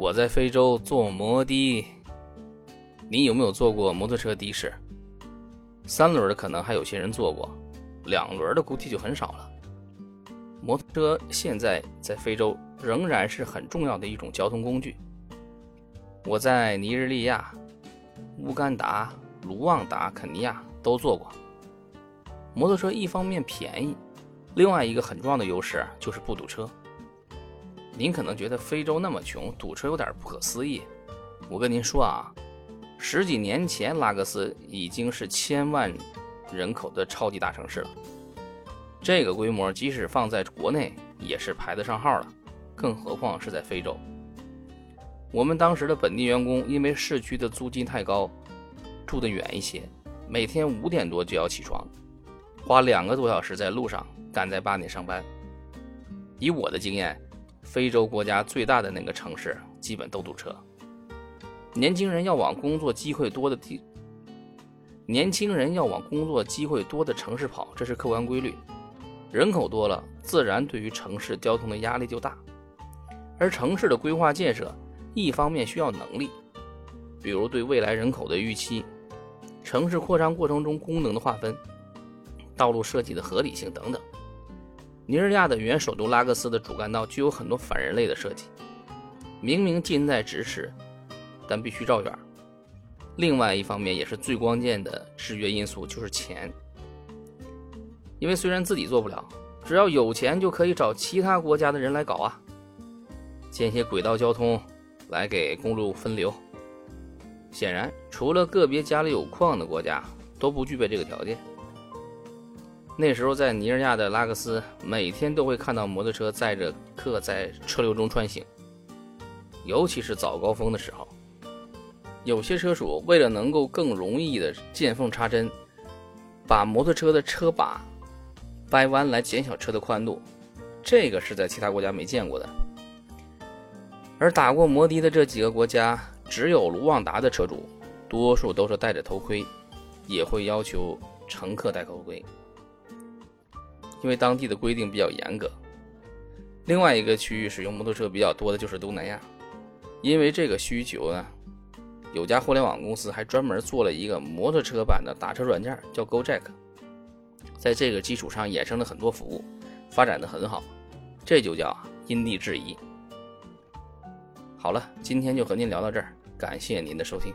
我在非洲坐摩的，你有没有坐过摩托车的士？三轮的可能还有些人坐过，两轮的估计就很少了。摩托车现在在非洲仍然是很重要的一种交通工具。我在尼日利亚、乌干达、卢旺达、肯尼亚都坐过。摩托车一方面便宜，另外一个很重要的优势就是不堵车。您可能觉得非洲那么穷，堵车有点不可思议。我跟您说啊，十几年前拉各斯已经是1000万人口的超级大城市了。这个规模即使放在国内也是排得上号了，更何况是在非洲。我们当时的本地员工因为市区的租金太高，住得远一些，每天5点多就要起床，花2个多小时在路上，赶在8点上班。以我的经验，非洲国家最大的那个城市基本都堵车。年轻人要往工作机会多的城市跑，这是客观规律。人口多了，自然对于城市交通的压力就大。而城市的规划建设一方面需要能力，比如对未来人口的预期，城市扩张过程中功能的划分，道路设计的合理性等等。尼日利亚的原首都拉各斯的主干道就有很多反人类的设计，明明近在咫尺，但必须绕远。另外一方面也是最关键的制约因素就是钱，因为虽然自己做不了，只要有钱就可以找其他国家的人来搞啊，建些轨道交通来给公路分流。显然除了个别家里有矿的国家都不具备这个条件。那时候在尼日利亚的拉各斯，每天都会看到摩托车载着客在车流中穿行，尤其是早高峰的时候，有些车主为了能够更容易的见缝插针，把摩托车的车把掰弯来减小车的宽度，这个是在其他国家没见过的。而打过摩的的这几个国家，只有卢旺达的车主多数都是戴着头盔，也会要求乘客戴头盔，因为当地的规定比较严格。另外一个区域使用摩托车比较多的就是东南亚，因为这个需求呢，有家互联网公司还专门做了一个摩托车版的打车软件叫 GoJack， 在这个基础上衍生了很多服务，发展得很好，这就叫因地制宜。好了，今天就和您聊到这儿，感谢您的收听。